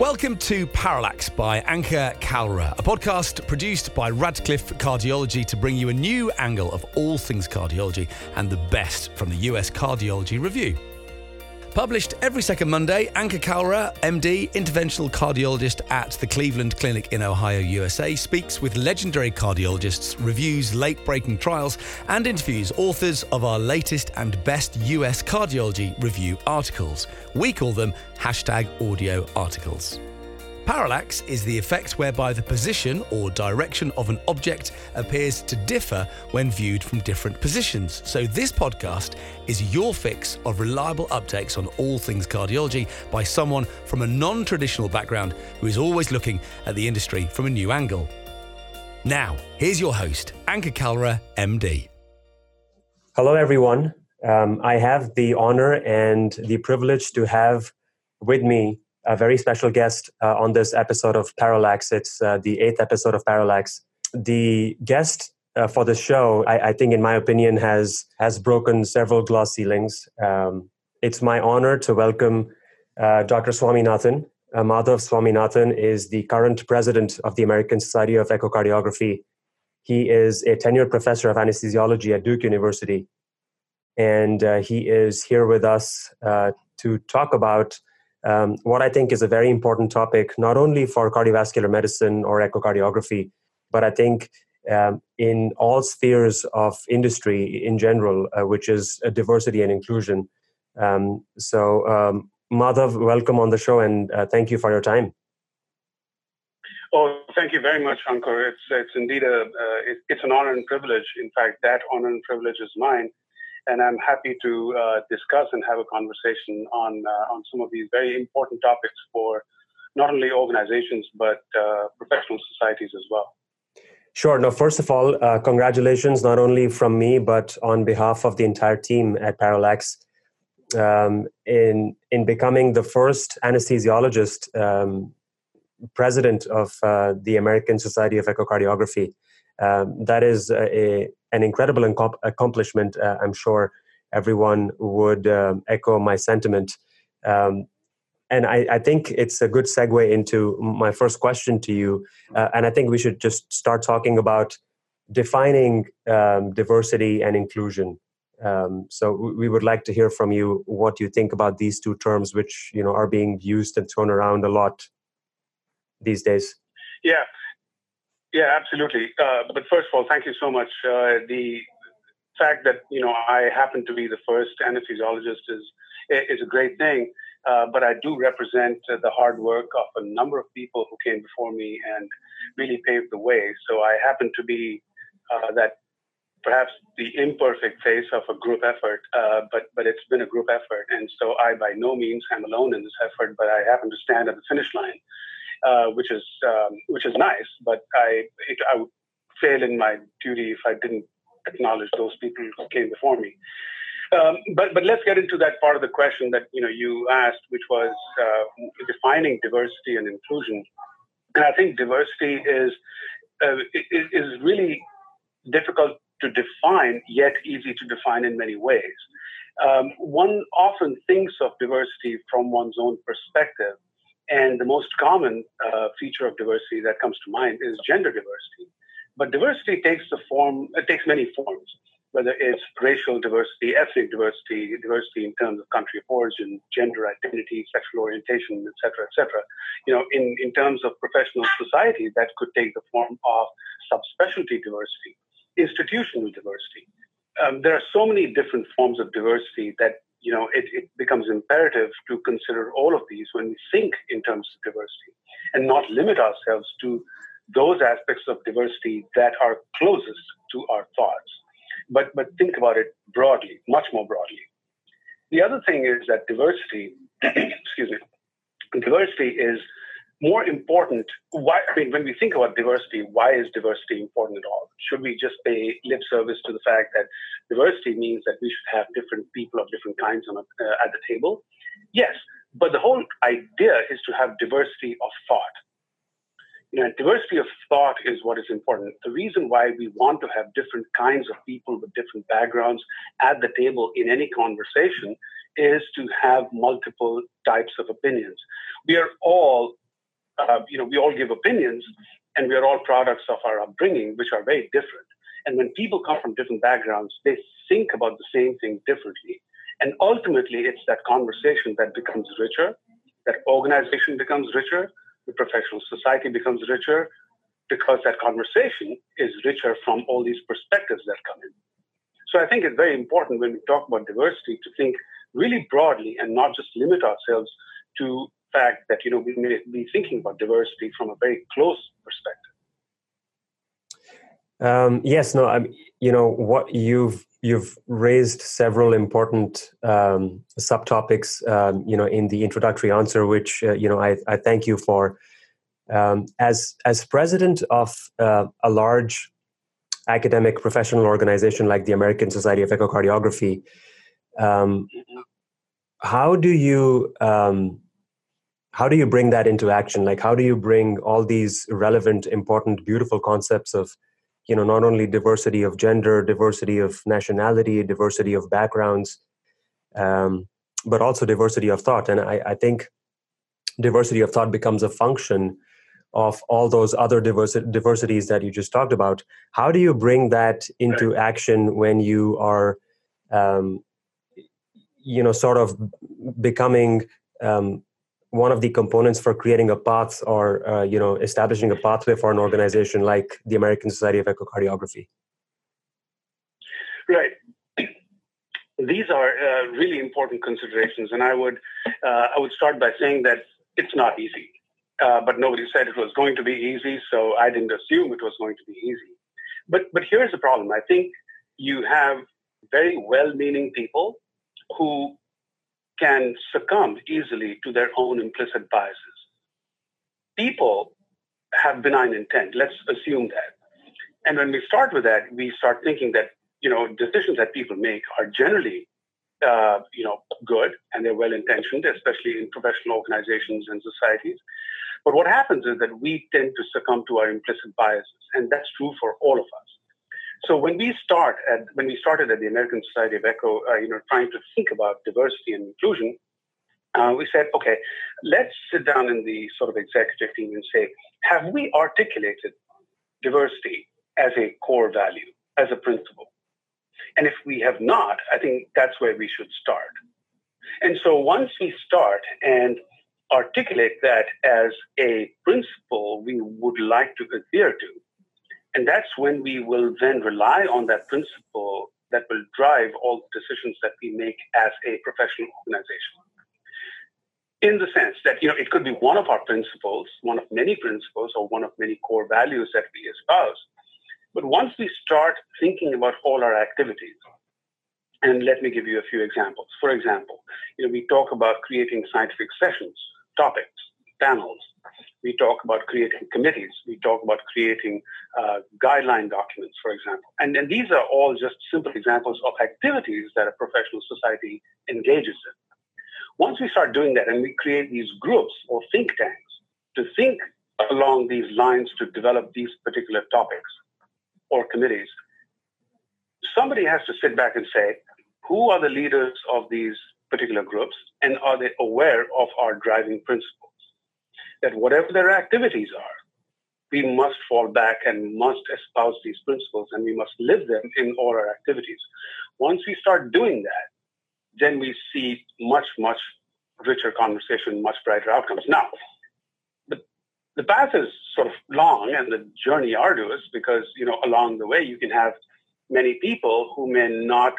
Welcome to Parallax by Anka Kalra, a podcast produced by Radcliffe Cardiology to bring you a new angle of all things cardiology and the best from the US Cardiology Review. Published every second Monday, Anka Kalra, MD, interventional cardiologist at the Cleveland Clinic in Ohio, USA, speaks with legendary cardiologists, reviews late-breaking trials, and interviews authors of our latest and best US Cardiology Review articles. We call them #AudioArticles. Parallax is the effect whereby the position or direction of an object appears to differ when viewed from different positions. So this podcast is your fix of reliable updates on all things cardiology by someone from a non-traditional background who is always looking at the industry from a new angle. Now, here's your host, Anka Kalra, MD. Hello, everyone. I have the honor and the privilege to have with me a very special guest on this episode of Parallax. It's the eighth episode of Parallax. The guest for the show, I think, in my opinion, has broken several glass ceilings. It's my honor to welcome Dr. Swaminathan. Madhav Swaminathan is the current president of the American Society of Echocardiography. He is a tenured professor of anesthesiology at Duke University. And he is here with us to talk about what I think is a very important topic, not only for cardiovascular medicine or echocardiography, but I think in all spheres of industry in general, which is diversity and inclusion. Madhav, welcome on the show, and thank you for your time. Oh, thank you very much, Ankur. It's indeed it's an honor and privilege. In fact, that honor and privilege is mine. And I'm happy to discuss and have a conversation on some of these very important topics for not only organizations, but professional societies as well. Sure. Now, first of all, congratulations, not only from me, but on behalf of the entire team at Parallax, in becoming the first anesthesiologist president of the American Society of Echocardiography. That is an incredible accomplishment. I'm sure everyone would echo my sentiment. And I think it's a good segue into my first question to you. And I think we should just start talking about defining diversity and inclusion. So we would like to hear from you what you think about these two terms, which are being used and thrown around a lot these days. Yeah, absolutely. But first of all, thank you so much. The fact that I happen to be the first anesthesiologist is a great thing. But I do represent the hard work of a number of people who came before me and really paved the way. So I happen to be that perhaps the imperfect face of a group effort. But it's been a group effort, and so I by no means am alone in this effort. But I happen to stand at the finish line. Which is nice, but I would fail in my duty if I didn't acknowledge those people who came before me. But let's get into that part of the question that you asked, which was defining diversity and inclusion. And I think diversity is really difficult to define, yet easy to define in many ways. One often thinks of diversity from one's own perspective. And the most common feature of diversity that comes to mind is gender diversity. But diversity takes many forms, whether it's racial diversity, ethnic diversity in terms of country of origin, gender identity, sexual orientation, et cetera, in terms of professional society, that could take the form of subspecialty diversity, institutional diversity. There are so many different forms of diversity that it becomes imperative to consider all of these when we think in terms of diversity and not limit ourselves to those aspects of diversity that are closest to our thoughts, but think about it broadly, much more broadly. The other thing is that diversity, diversity is more important. When we think about diversity, why is diversity important at all? Should we just pay lip service to the fact that diversity means that we should have different people of different kinds at the table? Yes, but the whole idea is to have diversity of thought. Diversity of thought is what is important. The reason why we want to have different kinds of people with different backgrounds at the table in any conversation is to have multiple types of opinions. We are all we all give opinions, and we are all products of our upbringing, which are very different. And when people come from different backgrounds, they think about the same thing differently. And ultimately, it's that conversation that becomes richer, that organization becomes richer, the professional society becomes richer, because that conversation is richer from all these perspectives that come in. So I think it's very important when we talk about diversity to think really broadly and not just limit ourselves to the fact that, we may be thinking about diversity from a very close perspective. What you've raised several important subtopics, in the introductory answer, which, I thank you for. As president of a large academic professional organization like the American Society of Echocardiography, how do you bring that into action? Like, how do you bring all these relevant, important, beautiful concepts of, not only diversity of gender, diversity of nationality, diversity of backgrounds, but also diversity of thought? And I think diversity of thought becomes a function of all those other diversities that you just talked about. How do you bring that into action when you are, sort of becoming one of the components for creating a path or, establishing a pathway for an organization like the American Society of Echocardiography? Right. These are really important considerations. And I would start by saying that it's not easy. But nobody said it was going to be easy, so I didn't assume it was going to be easy. But here's the problem. I think you have very well-meaning people who can succumb easily to their own implicit biases. People have benign intent. Let's assume that. And when we start with that, we start thinking that, decisions that people make are generally, good, and they're well-intentioned, especially in professional organizations and societies. But what happens is that we tend to succumb to our implicit biases, and that's true for all of us. So when we started at the American Society of Echo, trying to think about diversity and inclusion, we said, okay, let's sit down in the sort of executive team and say, have we articulated diversity as a core value, as a principle? And if we have not, I think that's where we should start. And so once we start and articulate that as a principle we would like to adhere to, and that's when we will then rely on that principle that will drive all the decisions that we make as a professional organization. In the sense that, it could be one of our principles, one of many principles, or one of many core values that we espouse. But once we start thinking about all our activities, and let me give you a few examples. For example, we talk about creating scientific sessions, topics, panels. We talk about creating committees. We talk about creating guideline documents, for example. And these are all just simple examples of activities that a professional society engages in. Once we start doing that and we create these groups or think tanks to think along these lines to develop these particular topics or committees, somebody has to sit back and say, who are the leaders of these particular groups, and are they aware of our driving principles? That whatever their activities are, we must fall back and must espouse these principles, and we must live them in all our activities. Once we start doing that, then we see much, much richer conversation, much brighter outcomes. Now, the path is sort of long and the journey arduous because, along the way you can have many people who may not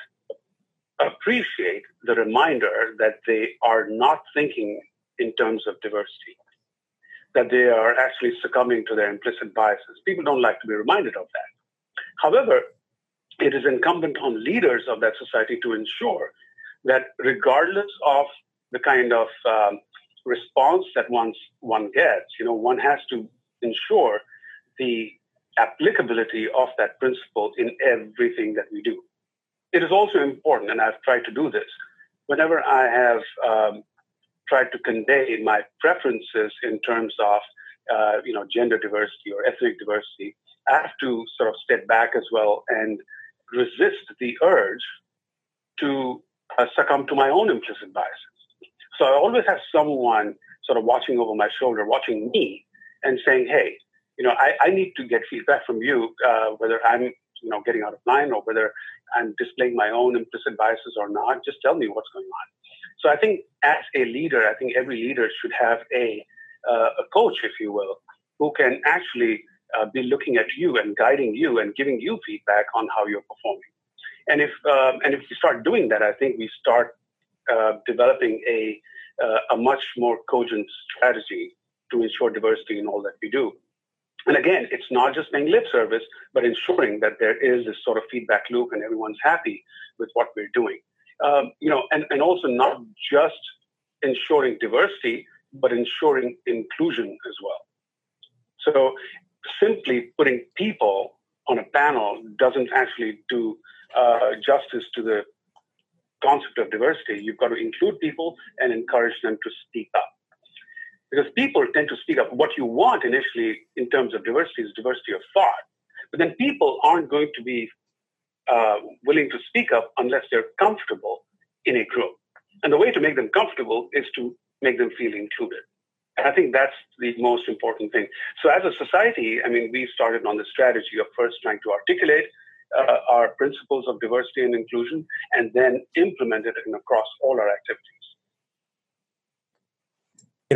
appreciate the reminder that they are not thinking in terms of diversity, that they are actually succumbing to their implicit biases. People don't like to be reminded of that. However, it is incumbent on leaders of that society to ensure that regardless of the kind of response that one gets, one has to ensure the applicability of that principle in everything that we do. It is also important, and I've tried to do this, whenever I have tried to convey my preferences in terms of, gender diversity or ethnic diversity, I have to sort of step back as well and resist the urge to succumb to my own implicit biases. So I always have someone sort of watching over my shoulder, watching me, and saying, hey, I need to get feedback from you, whether I'm getting out of line or whether I'm displaying my own implicit biases or not. Just tell me what's going on. So I think as a leader, I think every leader should have a coach, if you will, who can actually be looking at you and guiding you and giving you feedback on how you're performing. And if we start doing that, I think we start developing a much more cogent strategy to ensure diversity in all that we do. And again, it's not just paying lip service, but ensuring that there is this sort of feedback loop and everyone's happy with what we're doing. And also not just ensuring diversity, but ensuring inclusion as well. So simply putting people on a panel doesn't actually do justice to the concept of diversity. You've got to include people and encourage them to speak up. Because people tend to speak up. What you want initially in terms of diversity is diversity of thought. But then people aren't going to be willing to speak up unless they're comfortable in a group. And the way to make them comfortable is to make them feel included. And I think that's the most important thing. So as a society, we started on the strategy of first trying to articulate our principles of diversity and inclusion, and then implement it across all our activities.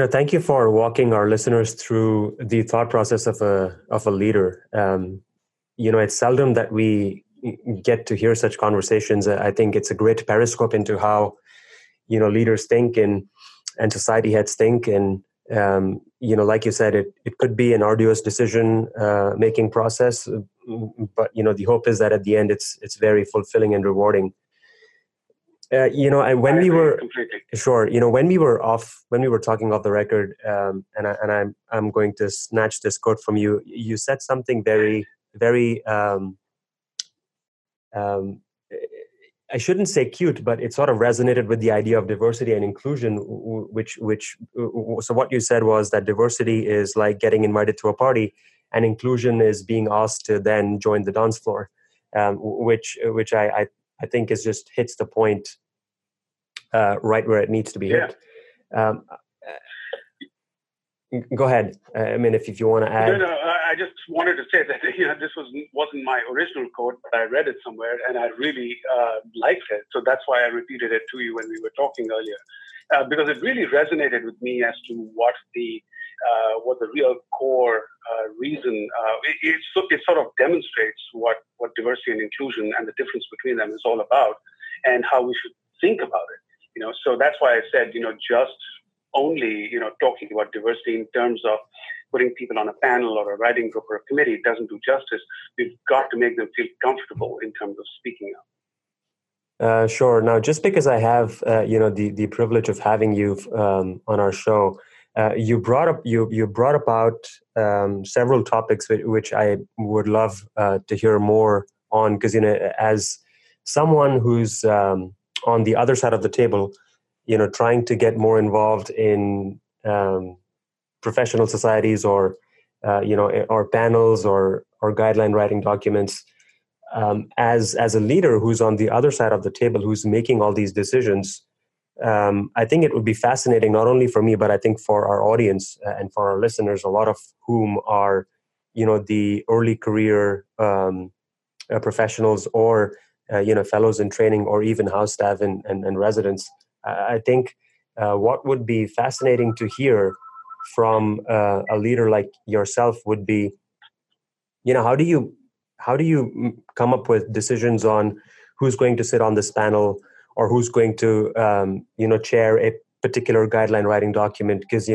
Thank you for walking our listeners through the thought process of a leader. It's seldom that we get to hear such conversations. I think it's a great periscope into how, leaders think and society heads think. And, like you said, it could be an arduous decision-making process, but, the hope is that at the end, it's very fulfilling and rewarding. When we were talking off the record, and I'm going to snatch this quote from you. You said something very, very, I shouldn't say cute, but it sort of resonated with the idea of diversity and inclusion, so what you said was that diversity is like getting invited to a party and inclusion is being asked to then join the dance floor, which I think is just hits the point right where it needs to be hit. Go ahead. If you want to add. No, I just wanted to say that this wasn't my original quote, but I read it somewhere and I really liked it. So that's why I repeated it to you when we were talking earlier, because it really resonated with me as to what the real core reason. It sort of demonstrates what diversity and inclusion and the difference between them is all about, and how we should think about it. So that's why I said just only talking about diversity in terms of putting people on a panel or a writing group or a committee doesn't do justice. We've got to make them feel comfortable in terms of speaking up. Sure. Now, just because I have the privilege of having you on our show, you brought about several topics which I would love to hear more on, because as someone who's on the other side of the table, trying to get more involved in professional societies or panels or guideline writing documents, as a leader who's on the other side of the table, who's making all these decisions, I think it would be fascinating, not only for me, but I think for our audience and for our listeners, a lot of whom are, the early career professionals or, fellows in training or even house staff and residents. I think what would be fascinating to hear from a leader like yourself would be, how do you come up with decisions on who's going to sit on this panel or who's going to, chair a particular guideline writing document? Because,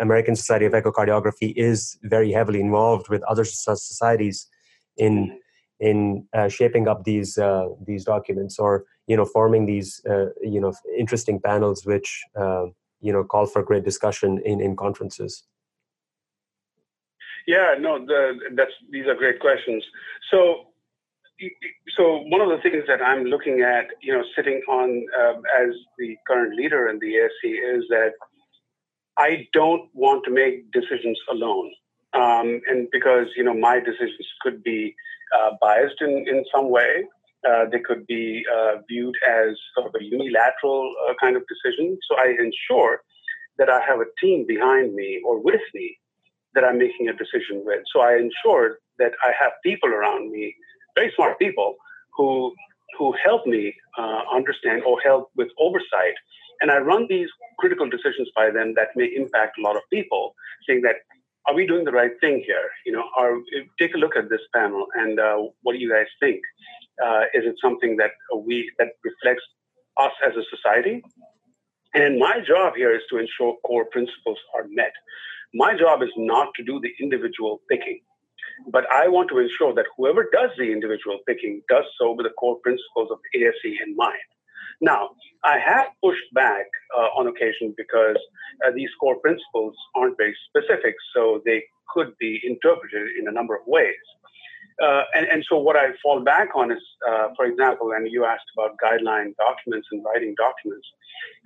American Society of Echocardiography is very heavily involved with other societies in shaping up these documents or, forming these, interesting panels which, call for great discussion in conferences. Yeah, no, these are great questions. So one of the things that I'm looking at, sitting on as the current leader in the ASC, is that I don't want to make decisions alone. And because, my decisions could be biased in some way. They could be viewed as sort of a unilateral kind of decision. So I ensure that I have a team behind me or with me that I'm making a decision with. So I ensured that I have people around me, very smart people, who help me understand or help with oversight. And I run these critical decisions by them that may impact a lot of people, saying that, are we doing the right thing here? You know, take a look at this panel and what do you guys think? Is it something that that reflects us as a society? And my job here is to ensure core principles are met. My job is not to do the individual picking, but I want to ensure that whoever does the individual picking does so with the core principles of ASE in mind. Now, I have pushed back on occasion because these core principles aren't very specific, so they could be interpreted in a number of ways. And so what I fall back on is, for example, and you asked about guideline documents and writing documents.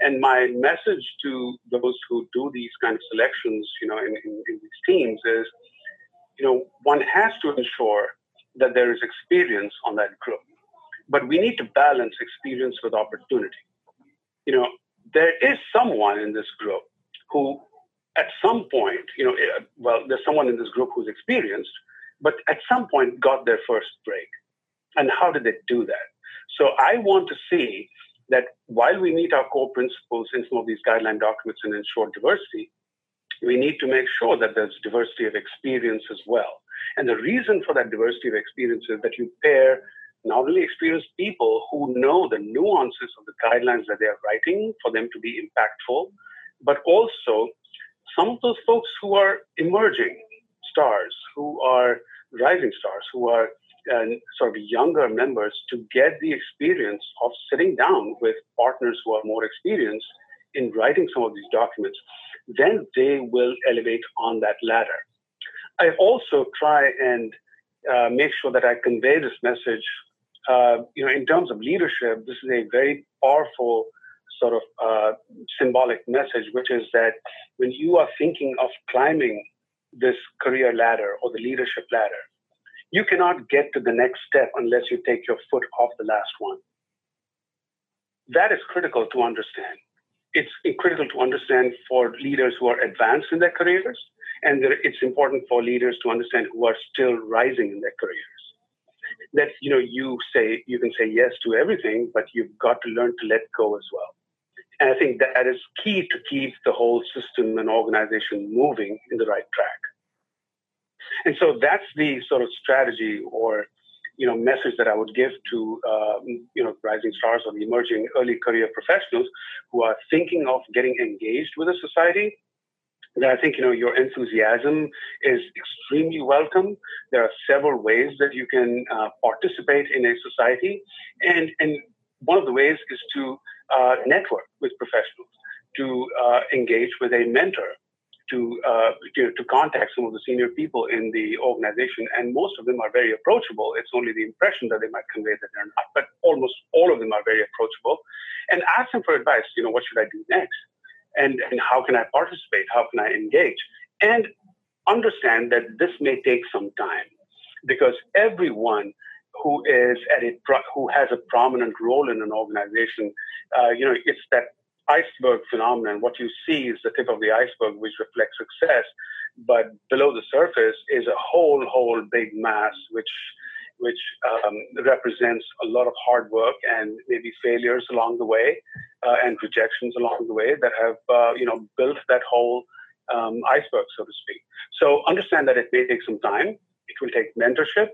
And my message to those who do these kind of selections, you know, in these teams is, you know, one has to ensure that there is experience on that group. But we need to balance experience with opportunity. You know, there is someone in this group who at some point, you know, well, there's someone in this group who's experienced, but at some point got their first break. And how did they do that? So I want to see that while we meet our core principles in some of these guideline documents and ensure diversity, we need to make sure that there's diversity of experience as well. And the reason for that diversity of experience is that you pair not only experienced people who know the nuances of the guidelines that they are writing for them to be impactful, but also some of those folks who are emerging stars, who are rising stars, who are sort of younger members, to get the experience of sitting down with partners who are more experienced in writing some of these documents. Then they will elevate on that ladder. I also try and make sure that I convey this message. You know, in terms of leadership, this is a very powerful sort of symbolic message, which is that when you are thinking of climbing this career ladder or the leadership ladder, you cannot get to the next step unless you take your foot off the last one. That is critical to understand. It's critical to understand for leaders who are advanced in their careers, and it's important for leaders to understand who are still rising in their careers. That, you know, you can say yes to everything, but you've got to learn to let go as well. And I think that is key to keep the whole system and organization moving in the right track. And so that's the sort of strategy or, you know, message that I would give to, you know, rising stars or the emerging early career professionals who are thinking of getting engaged with a society. And I think, you know, your enthusiasm is extremely welcome. There are several ways that you can participate in a society. And one of the ways is to network with professionals, to engage with a mentor, to contact some of the senior people in the organization. And most of them are very approachable. It's only the impression that they might convey that they're not, but almost all of them are very approachable. And ask them for advice. You know, what should I do next? And how can I participate? How can I engage? And understand that this may take some time, because everyone who has a prominent role in an organization, you know, it's that iceberg phenomenon. What you see is the tip of the iceberg, which reflects success, but below the surface is a whole big mass, which represents a lot of hard work and maybe failures along the way and rejections along the way that have, you know, built that whole iceberg, so to speak. So understand that it may take some time. It will take mentorship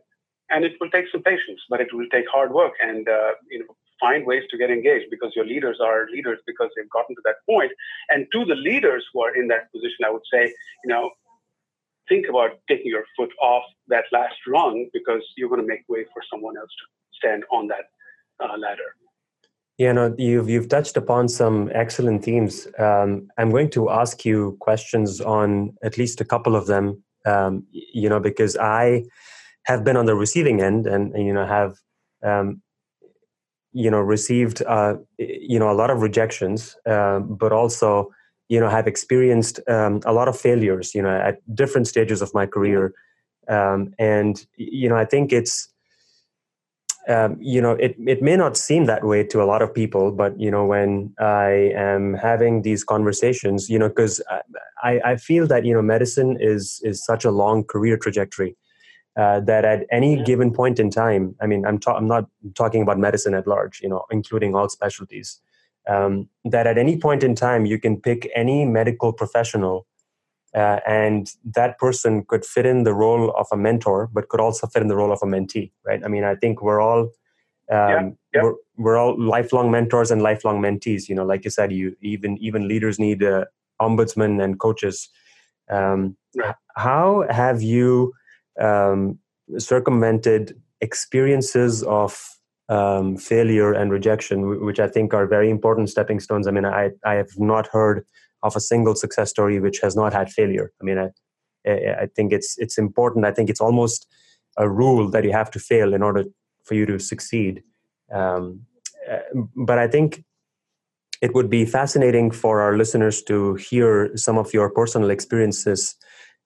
and it will take some patience, but it will take hard work and, you know, find ways to get engaged, because your leaders are leaders because they've gotten to that point. And to the leaders who are in that position, I would say, you know, think about taking your foot off that last rung, because you're going to make way for someone else to stand on that ladder. Yeah, no, you've touched upon some excellent themes. I'm going to ask you questions on at least a couple of them, you know, because I have been on the receiving end and you know, have, you know, received, you know, a lot of rejections, but also, you know, have experienced a lot of failures, you know, at different stages of my career. And, you know, I think it's, it may not seem that way to a lot of people, but, when I am having these conversations, because I feel that, medicine is such a long career trajectory that at any given point in time, I mean, I'm not talking about medicine at large, including all specialties, that at any point in time, you can pick any medical professional and that person could fit in the role of a mentor, but could also fit in the role of a mentee, right? I mean, I think we're all we're all lifelong mentors and lifelong mentees. Like you said, even leaders need ombudsmen and coaches. How have you circumvented experiences of failure and rejection, which I think are very important stepping stones? I mean, I have not heard of a single success story which has not had failure. I mean, I think it's important. I think it's almost a rule that you have to fail in order for you to succeed. But I think it would be fascinating for our listeners to hear some of your personal experiences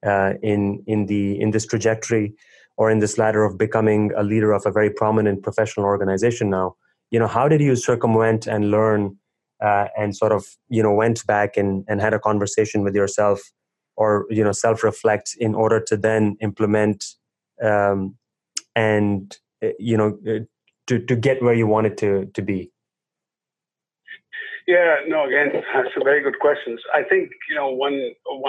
in this trajectory or in this ladder of becoming a leader of a very prominent professional organization now. How did you circumvent and learn and sort of, went back and had a conversation with yourself or, self-reflect in order to then implement and, to get where you wanted to be? Yeah, no, again, that's a very good question. I think, one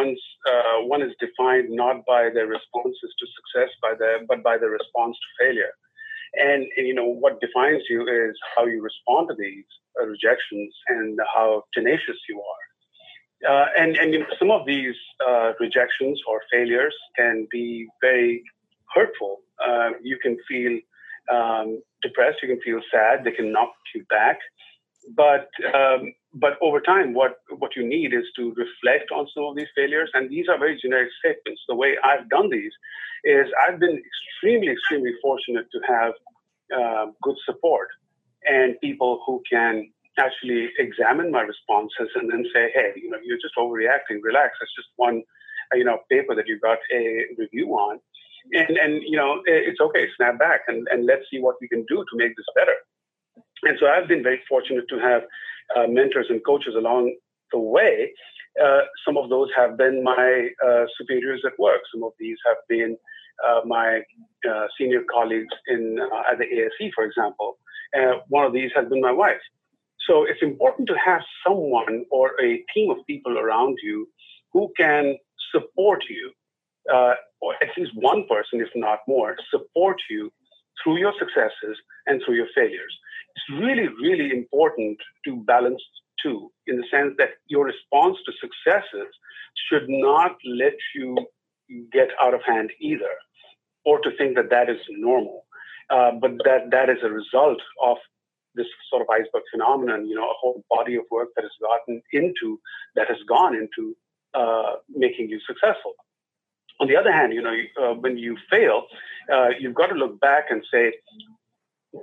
is defined not by their responses to success, but by the response to failure. And what defines you is how you respond to these rejections and how tenacious you are. And some of these rejections or failures can be very hurtful. You can feel depressed. You can feel sad. They can knock you back. But over time, what you need is to reflect on some of these failures. And these are very generic statements. The way I've done these is I've been extremely fortunate to have good support and people who can actually examine my responses and then say, hey, you're just overreacting. Relax. It's just one, paper that you got a review on. And it's okay. Snap back and let's see what we can do to make this better. And so I've been very fortunate to have mentors and coaches along the way. Some of those have been my superiors at work. Some of these have been my senior colleagues at the ASE, for example. One of these has been my wife. So it's important to have someone or a team of people around you who can support you, or at least one person, if not more, support you through your successes and through your failures. It's really, really important to balance the two in the sense that your response to successes should not let you get out of hand either, or to think that that is normal, but that is a result of this sort of iceberg phenomenon, a whole body of work that has gone into making you successful. On the other hand, when you fail, you've got to look back and say,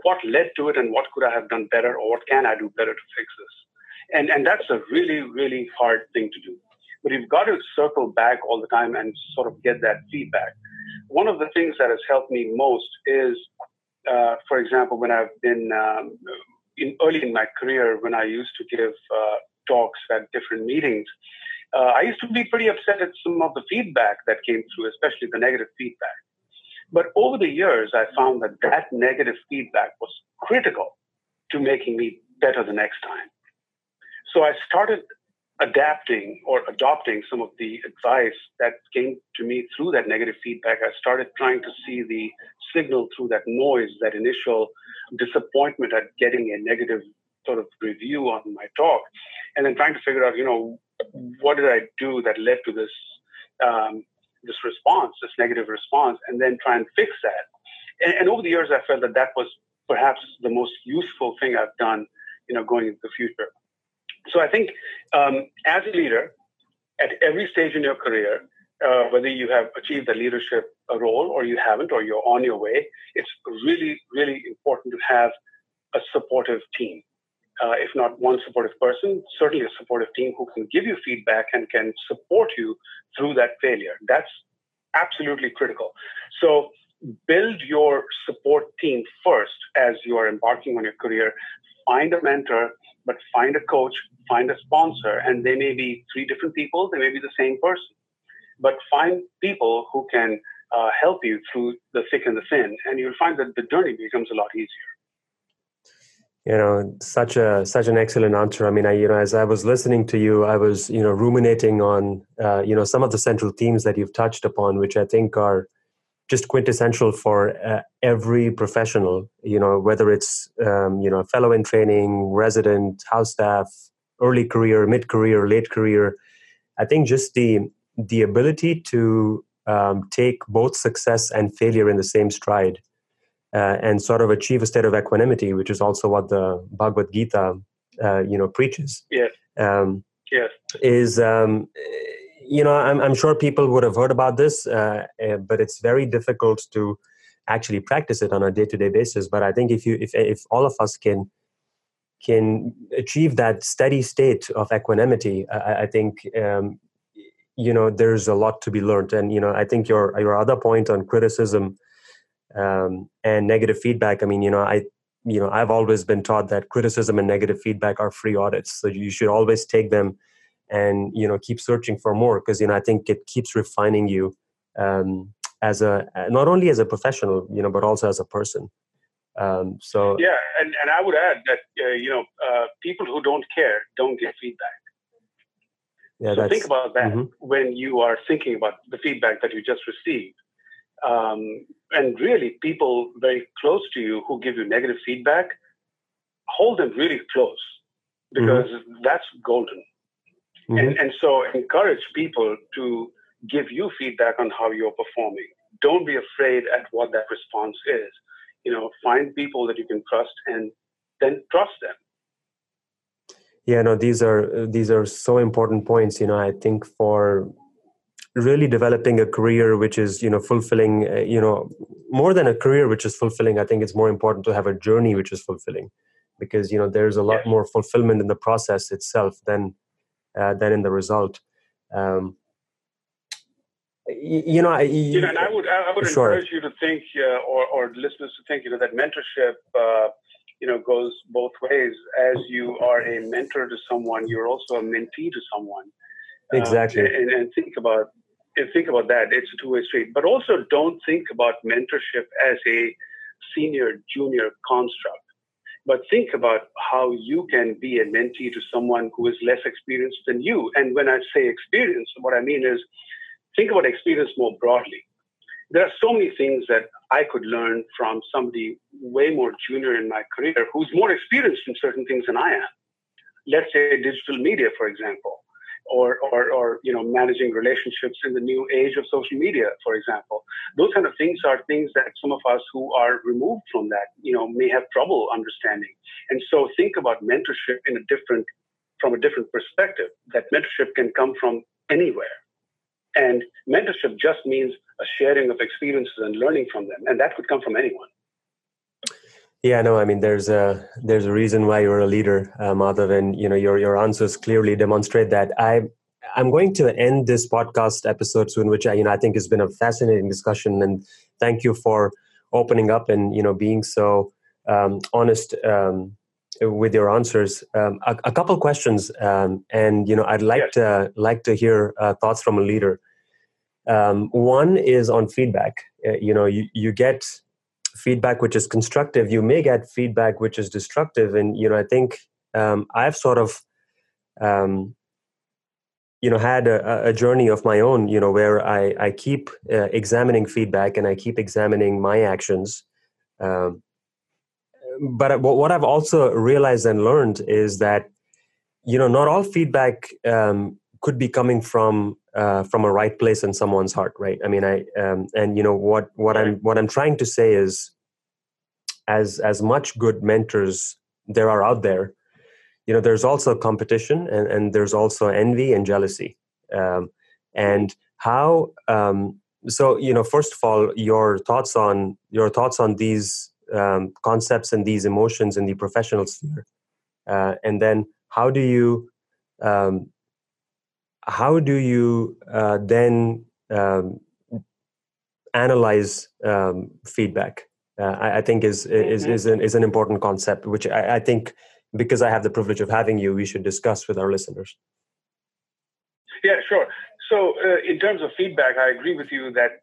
what led to it and what could I have done better, or what can I do better to fix this? And that's a really, really hard thing to do. But you've got to circle back all the time and sort of get that feedback. One of the things that has helped me most is, for example, when I've been early in my career, when I used to give talks at different meetings, I used to be pretty upset at some of the feedback that came through, especially the negative feedback. But over the years, I found that negative feedback was critical to making me better the next time. So I started adopting some of the advice that came to me through that negative feedback. I started trying to see the signal through that noise, that initial disappointment at getting a negative sort of review on my talk, and then trying to figure out, what did I do that led to this this negative response, and then try and fix that. And over the years, I felt that was perhaps the most useful thing I've done, going into the future. So I think as a leader, at every stage in your career, whether you have achieved a leadership role or you haven't, or you're on your way, it's really, really important to have a supportive team. If not one supportive person, certainly a supportive team who can give you feedback and can support you through that failure. That's absolutely critical. So build your support team first as you are embarking on your career. Find a mentor, but find a coach, find a sponsor, and they may be three different people, they may be the same person. But find people who can help you through the thick and the thin, and you'll find that the journey becomes a lot easier. You know, such an excellent answer. I mean, as I was listening to you, I was, ruminating on, some of the central themes that you've touched upon, which I think are just quintessential for every professional, whether it's, fellow in training, resident, house staff, early career, mid-career, late career. I think just the ability to take both success and failure in the same stride. And sort of achieve a state of equanimity, which is also what the Bhagavad Gita, preaches. Yes. Yes. Is I'm sure people would have heard about this, but it's very difficult to actually practice it on a day-to-day basis. But I think if all of us can achieve that steady state of equanimity, I think there's a lot to be learned. And I think your other point on criticism. And negative feedback. I mean, I've always been taught that criticism and negative feedback are free audits. So you should always take them and, keep searching for more because, I think it keeps refining you not only as a professional, but also as a person. Yeah. And I would add that, people who don't care don't get feedback. Yeah, so think about that when you are thinking about the feedback that you just received. And really, people very close to you who give you negative feedback, hold them really close because that's golden. And so encourage people to give you feedback on how you're performing. Don't be afraid at what that response is. Find people that you can trust and then trust them. Yeah, no, these are so important points. I think for really developing a career which is fulfilling, more than a career which is fulfilling, I think it's more important to have a journey which is fulfilling, because there's a lot more fulfillment in the process itself than in the result. And I would encourage you to think, or listeners to think, that mentorship goes both ways. As you are a mentor to someone, you're also a mentee to someone. Exactly. And think about that. It's a two-way street. But also don't think about mentorship as a senior-junior construct. But think about how you can be a mentee to someone who is less experienced than you. And when I say experience, what I mean is think about experience more broadly. There are so many things that I could learn from somebody way more junior in my career who's more experienced in certain things than I am. Let's say digital media, for example. Or managing relationships in the new age of social media, for example. Those kind of things are things that some of us who are removed from that, may have trouble understanding. And so think about mentorship from a different perspective, that mentorship can come from anywhere. And mentorship just means a sharing of experiences and learning from them. And that could come from anyone. Yeah, no, I mean, there's a reason why you're a leader, Madhav, and your answers clearly demonstrate that. I'm going to end this podcast episode soon, which I think has been a fascinating discussion, and thank you for opening up and being so honest with your answers. A couple questions, and I'd like to hear thoughts from a leader. One is on feedback. You get feedback which is constructive, you may get feedback which is destructive. And, I think I've sort of, had a journey of my own, where I keep examining feedback and I keep examining my actions. But what I've also realized and learned is that, not all feedback could be coming from a right place in someone's heart, right? I mean, I'm trying to say is, as much good mentors there are out there, there's also competition and there's also envy and jealousy. First of all, your thoughts on these concepts and these emotions in the professional sphere, and then how do you then analyze feedback, I think is an important concept, which I think, because I have the privilege of having you, we should discuss with our listeners. Yeah, sure. So in terms of feedback, I agree with you that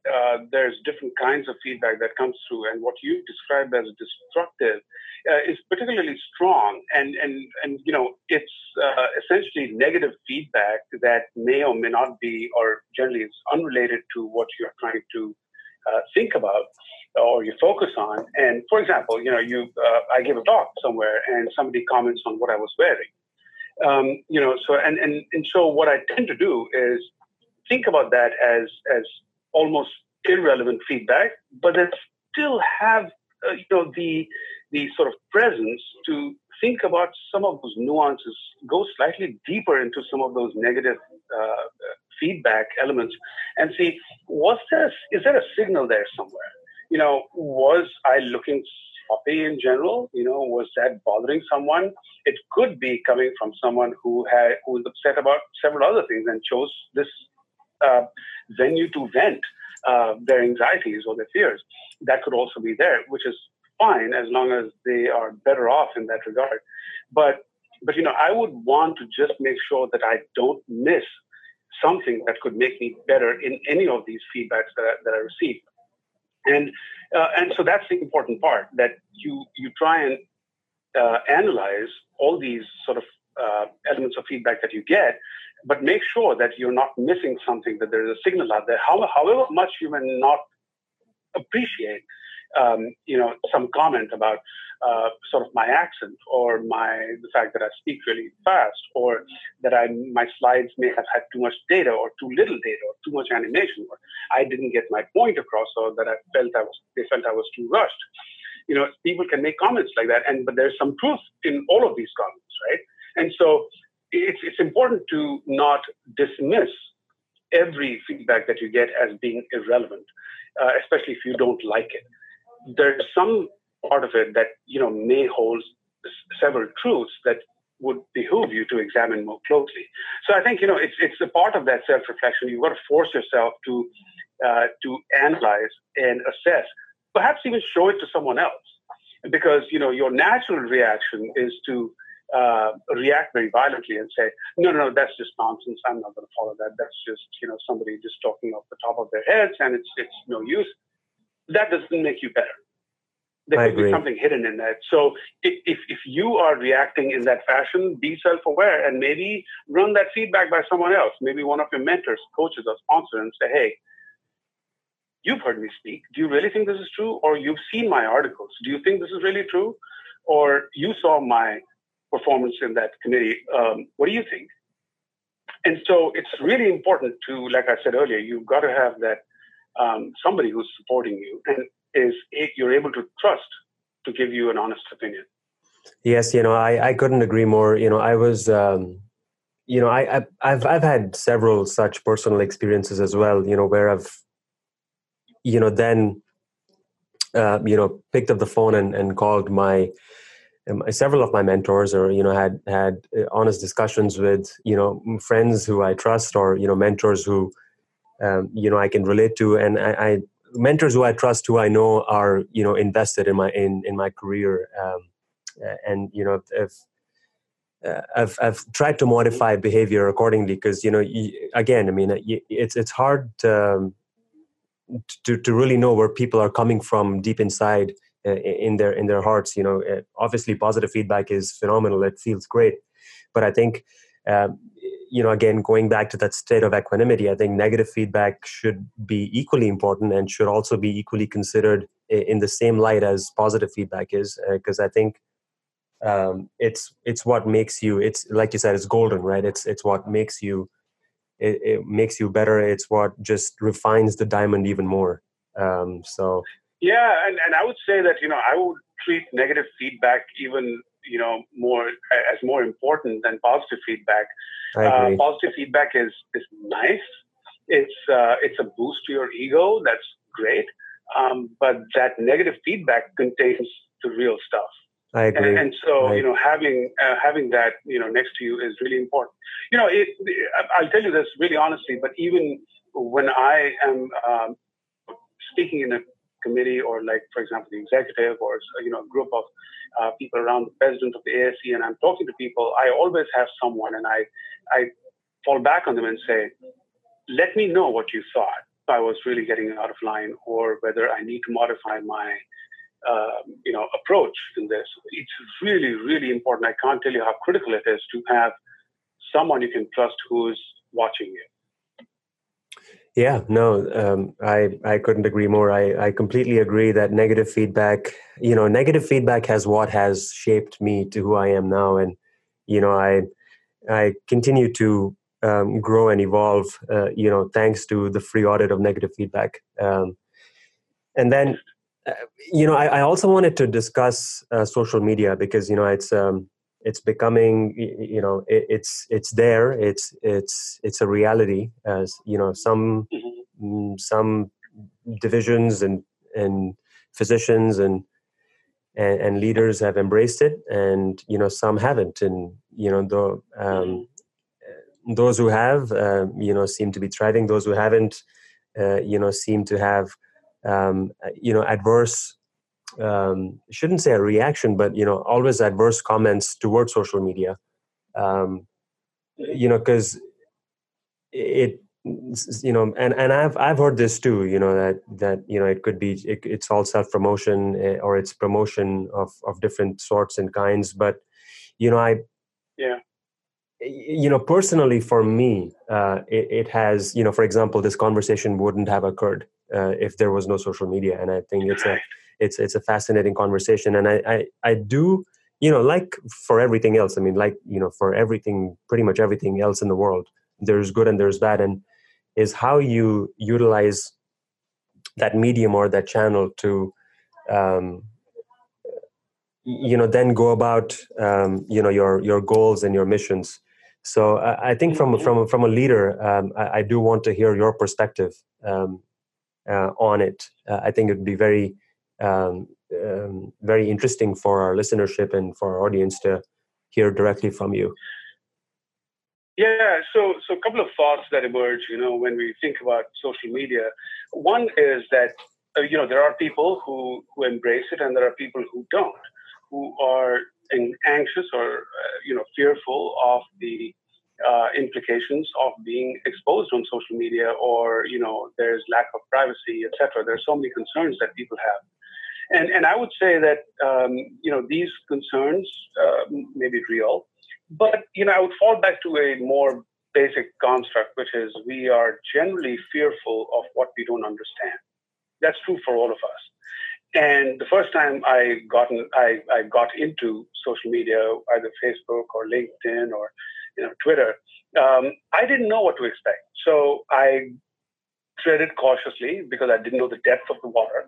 there's different kinds of feedback that comes through, and what you described as destructive is particularly strong, and you know, it's essentially negative feedback that may or may not be, or generally is unrelated to what you're trying to think about or you focus on. And for example, you know, I gave a talk somewhere, and somebody comments on what I was wearing. You know, so and so what I tend to do is think about that as almost irrelevant feedback, but then still have you know, the sort of presence to think about some of those nuances, go slightly deeper into some of those negative feedback elements, and see, is there a signal there somewhere? You know, was I looking sloppy in general? You know, was that bothering someone? It could be coming from someone who was upset about several other things and chose this venue to vent their anxieties or their fears. That could also be there, which is fine as long as they are better off in that regard. But you know, I would want to just make sure that I don't miss something that could make me better in any of these feedbacks that I receive. And so that's the important part, that you try and analyze all these sort of elements of feedback that you get, but make sure that you're not missing something, that there's a signal out there. However much you may not appreciate, you know, some comment about sort of my accent, or the fact that I speak really fast, or that my slides may have had too much data, or too little data, or too much animation, or I didn't get my point across, or that they felt I was too rushed. You know, people can make comments like that, but there's some truth in all of these comments, right? And so it's important to not dismiss every feedback that you get as being irrelevant, especially if you don't like it. There's some part of it that, you know, may hold several truths that would behoove you to examine more closely. So I think, you know, it's a part of that self-reflection. You've got to force yourself to analyze and assess, perhaps even show it to someone else, because, you know, your natural reaction is to react very violently and say, no, that's just nonsense. I'm not going to follow that. That's just, you know, somebody just talking off the top of their heads, and it's no use. That doesn't make you better. There could be something hidden in that. So if you are reacting in that fashion, be self-aware and maybe run that feedback by someone else, maybe one of your mentors, coaches, or sponsors, and say, hey, you've heard me speak. Do you really think this is true? Or you've seen my articles. Do you think this is really true? Or you saw my performance in that committee. What do you think? And so it's really important to, like I said earlier, you've got to have that somebody who's supporting you and you're able to trust to give you an honest opinion. Yes, you know, I couldn't agree more. You know, I was, you know, I've had several such personal experiences as well, you know, where I've, you know, then, you know, picked up the phone and called several of my mentors, or, you know, had honest discussions with, you know, friends who I trust, or, you know, mentors who, you know, I can relate to, and I mentors who I trust, who I know are, you know, invested in my career, and, you know, I've tried to modify behavior accordingly, because, you know, again, I mean, it's hard to really know where people are coming from deep inside, in their hearts. You know, obviously positive feedback is phenomenal. It feels great, but I think, you know, again, going back to that state of equanimity, I think negative feedback should be equally important and should also be equally considered in the same light as positive feedback is, because I think it's what makes you. It's like you said, it's golden, right? It's what makes you. It makes you better. It's what just refines the diamond even more. So yeah, and I would say that, you know, I would treat negative feedback even, you know, more important than positive feedback. Positive feedback is nice. It's a boost to your ego. That's great. But that negative feedback contains the real stuff. I agree. And so, you know, having that, you know, next to you is really important. You know, I'll tell you this really honestly, but even when I am speaking in a committee or like, for example, the executive or, you know, a group of people around the president of the ASE, and I'm talking to people, I always have someone and I fall back on them and say, let me know what you thought, if I was really getting out of line or whether I need to modify my, you know, approach in this. It's really, really important. I can't tell you how critical it is to have someone you can trust who's watching you. Yeah, no, I couldn't agree more. I completely agree that negative feedback, you know, negative feedback has shaped me to who I am now. And, you know, I continue to grow and evolve, you know, thanks to the free audit of negative feedback. And then, you know, I also wanted to discuss social media because, you know, it's becoming, you know, it's there. It's a reality. You know, some divisions and physicians and leaders have embraced it, and you know, some haven't. And you know, those who have, you know, seem to be thriving. Those who haven't, you know, seem to have, you know, adverse. Shouldn't say a reaction, but, you know, always adverse comments towards social media, you know, because it, you know, and I've heard this too, you know, that, you know, it could be, it's all self-promotion or it's promotion of different sorts and kinds. But, you know, you know, personally for me, it has, you know, for example, this conversation wouldn't have occurred if there was no social media. And I think it's a fascinating conversation. And I do, you know, like for everything else, I mean, like, you know, for everything, pretty much everything else in the world, there's good and there's bad. And is how you utilize that medium or that channel to, you know, then go about, you know, your goals and your missions. So I think from a leader, I do want to hear your perspective on it. I think it would be very interesting for our listenership and for our audience to hear directly from you. Yeah, so a couple of thoughts that emerge, you know, when we think about social media. One is that, you know, there are people who embrace it and there are people who don't, who are anxious or, you know, fearful of the implications of being exposed on social media or, you know, there's lack of privacy, etc. There's so many concerns that people have. And I would say that, you know, these concerns may be real, but, you know, I would fall back to a more basic construct, which is we are generally fearful of what we don't understand. That's true for all of us. And the first time I got into social media, either Facebook or LinkedIn or, you know, Twitter, I didn't know what to expect. So I treaded cautiously because I didn't know the depth of the water.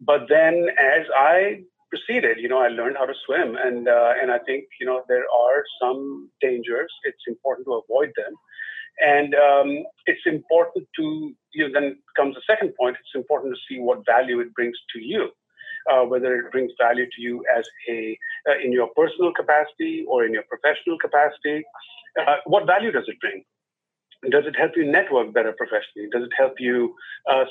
But then as I proceeded, you know, I learned how to swim. And I think, you know, there are some dangers. It's important to avoid them. And it's important to, you know, then comes the second point. It's important to see what value it brings to you, whether it brings value to you as in your personal capacity or in your professional capacity. What value does it bring? Does it help you network better professionally? Does it help you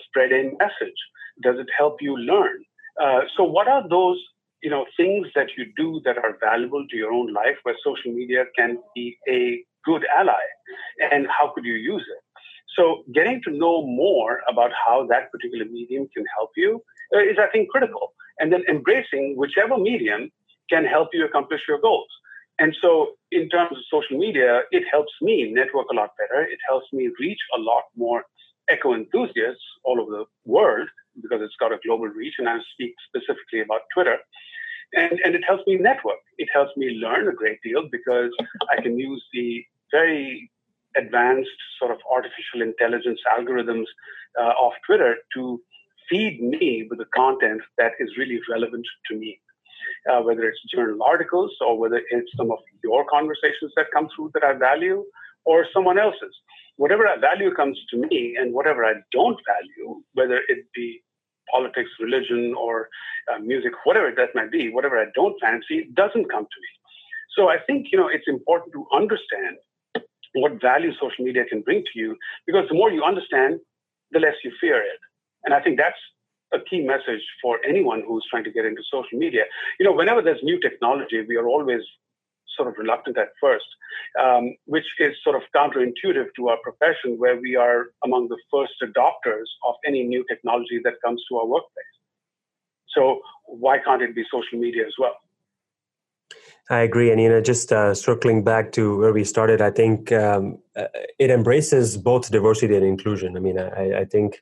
spread a message? Does it help you learn? So what are those, you know, things that you do that are valuable to your own life where social media can be a good ally, and how could you use it? So getting to know more about how that particular medium can help you is, I think, critical. And then embracing whichever medium can help you accomplish your goals. And so in terms of social media, it helps me network a lot better. It helps me reach a lot more echo enthusiasts all over the world because it's got a global reach, and I speak specifically about Twitter. And it helps me network. It helps me learn a great deal because I can use the very advanced sort of artificial intelligence algorithms of Twitter to feed me with the content that is really relevant to me. Whether it's journal articles or whether it's some of your conversations that come through that I value or someone else's. Whatever I value comes to me, and whatever I don't value, whether it be politics, religion, or music, whatever that might be, whatever I don't fancy, doesn't come to me. So I think, you know, it's important to understand what value social media can bring to you, because the more you understand, the less you fear it. And I think that's a key message for anyone who's trying to get into social media. You know, whenever there's new technology, we are always sort of reluctant at first, which is sort of counterintuitive to our profession, where we are among the first adopters of any new technology that comes to our workplace. So why can't it be social media as well? I agree. And, you know, just circling back to where we started, I think it embraces both diversity and inclusion. I mean, I think,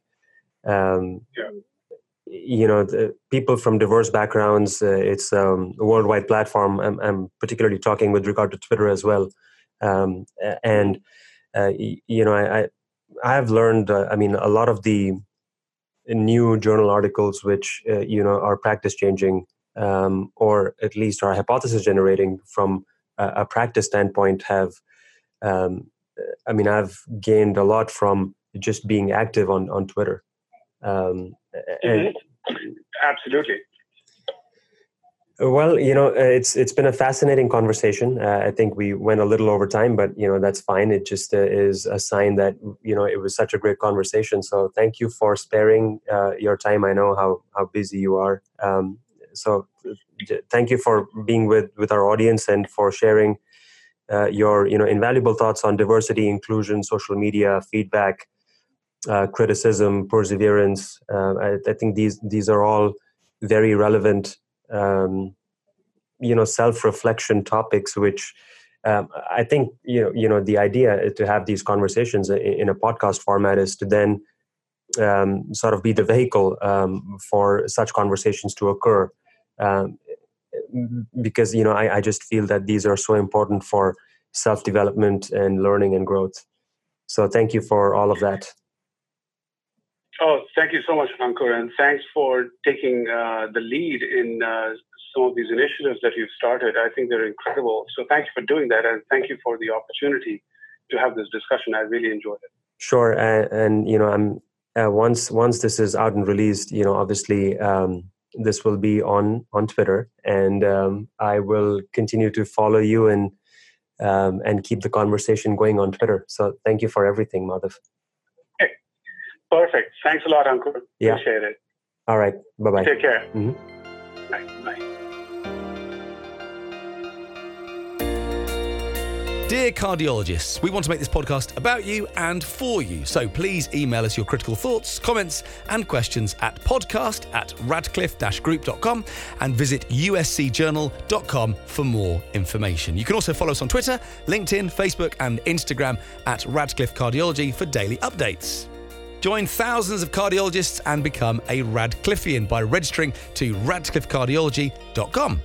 you know, the people from diverse backgrounds, it's a worldwide platform. I'm particularly talking with regard to Twitter as well. You know, I have learned, I mean, a lot of the new journal articles, which, you know, are practice changing, or at least our hypothesis generating from a practice standpoint, have, I mean, I've gained a lot from just being active on Twitter. Absolutely. Well, you know, it's been a fascinating conversation. I think we went a little over time, but, you know, that's fine. It just is a sign that, you know, it was such a great conversation. So thank you for sparing your time. I know how busy you are. So thank you for being with our audience and for sharing your, you know, invaluable thoughts on diversity, inclusion, social media, feedback, criticism, perseverance. I think these are all very relevant, you know, self-reflection topics, which I think, you know, the idea to have these conversations in a podcast format is to then sort of be the vehicle for such conversations to occur. Because, you know, I just feel that these are so important for self-development and learning and growth. So thank you for all of that. Oh, thank you so much, Ankur, and thanks for taking the lead in some of these initiatives that you've started. I think they're incredible. So thank you for doing that, and thank you for the opportunity to have this discussion. I really enjoyed it. Sure, and you know, I'm once this is out and released, you know, obviously this will be on Twitter, and I will continue to follow you and keep the conversation going on Twitter. So thank you for everything, Madhav. Okay. Perfect. Thanks a lot, Ankur. Yeah. Appreciate it. All right. Bye-bye. Take care. Mm-hmm. Bye. Dear cardiologists, we want to make this podcast about you and for you. So please email us your critical thoughts, comments and questions at podcast@radcliffe-group.com and visit uscjournal.com for more information. You can also follow us on Twitter, LinkedIn, Facebook and Instagram at Radcliffe Cardiology for daily updates. Join thousands of cardiologists and become a Radcliffean by registering to radcliffecardiology.com.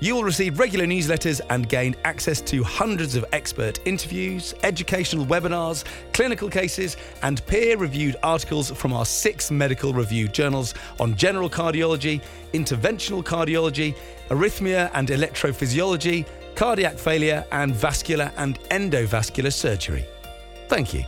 You will receive regular newsletters and gain access to hundreds of expert interviews, educational webinars, clinical cases, and peer-reviewed articles from our 6 medical review journals on general cardiology, interventional cardiology, arrhythmia and electrophysiology, cardiac failure, and vascular and endovascular surgery. Thank you.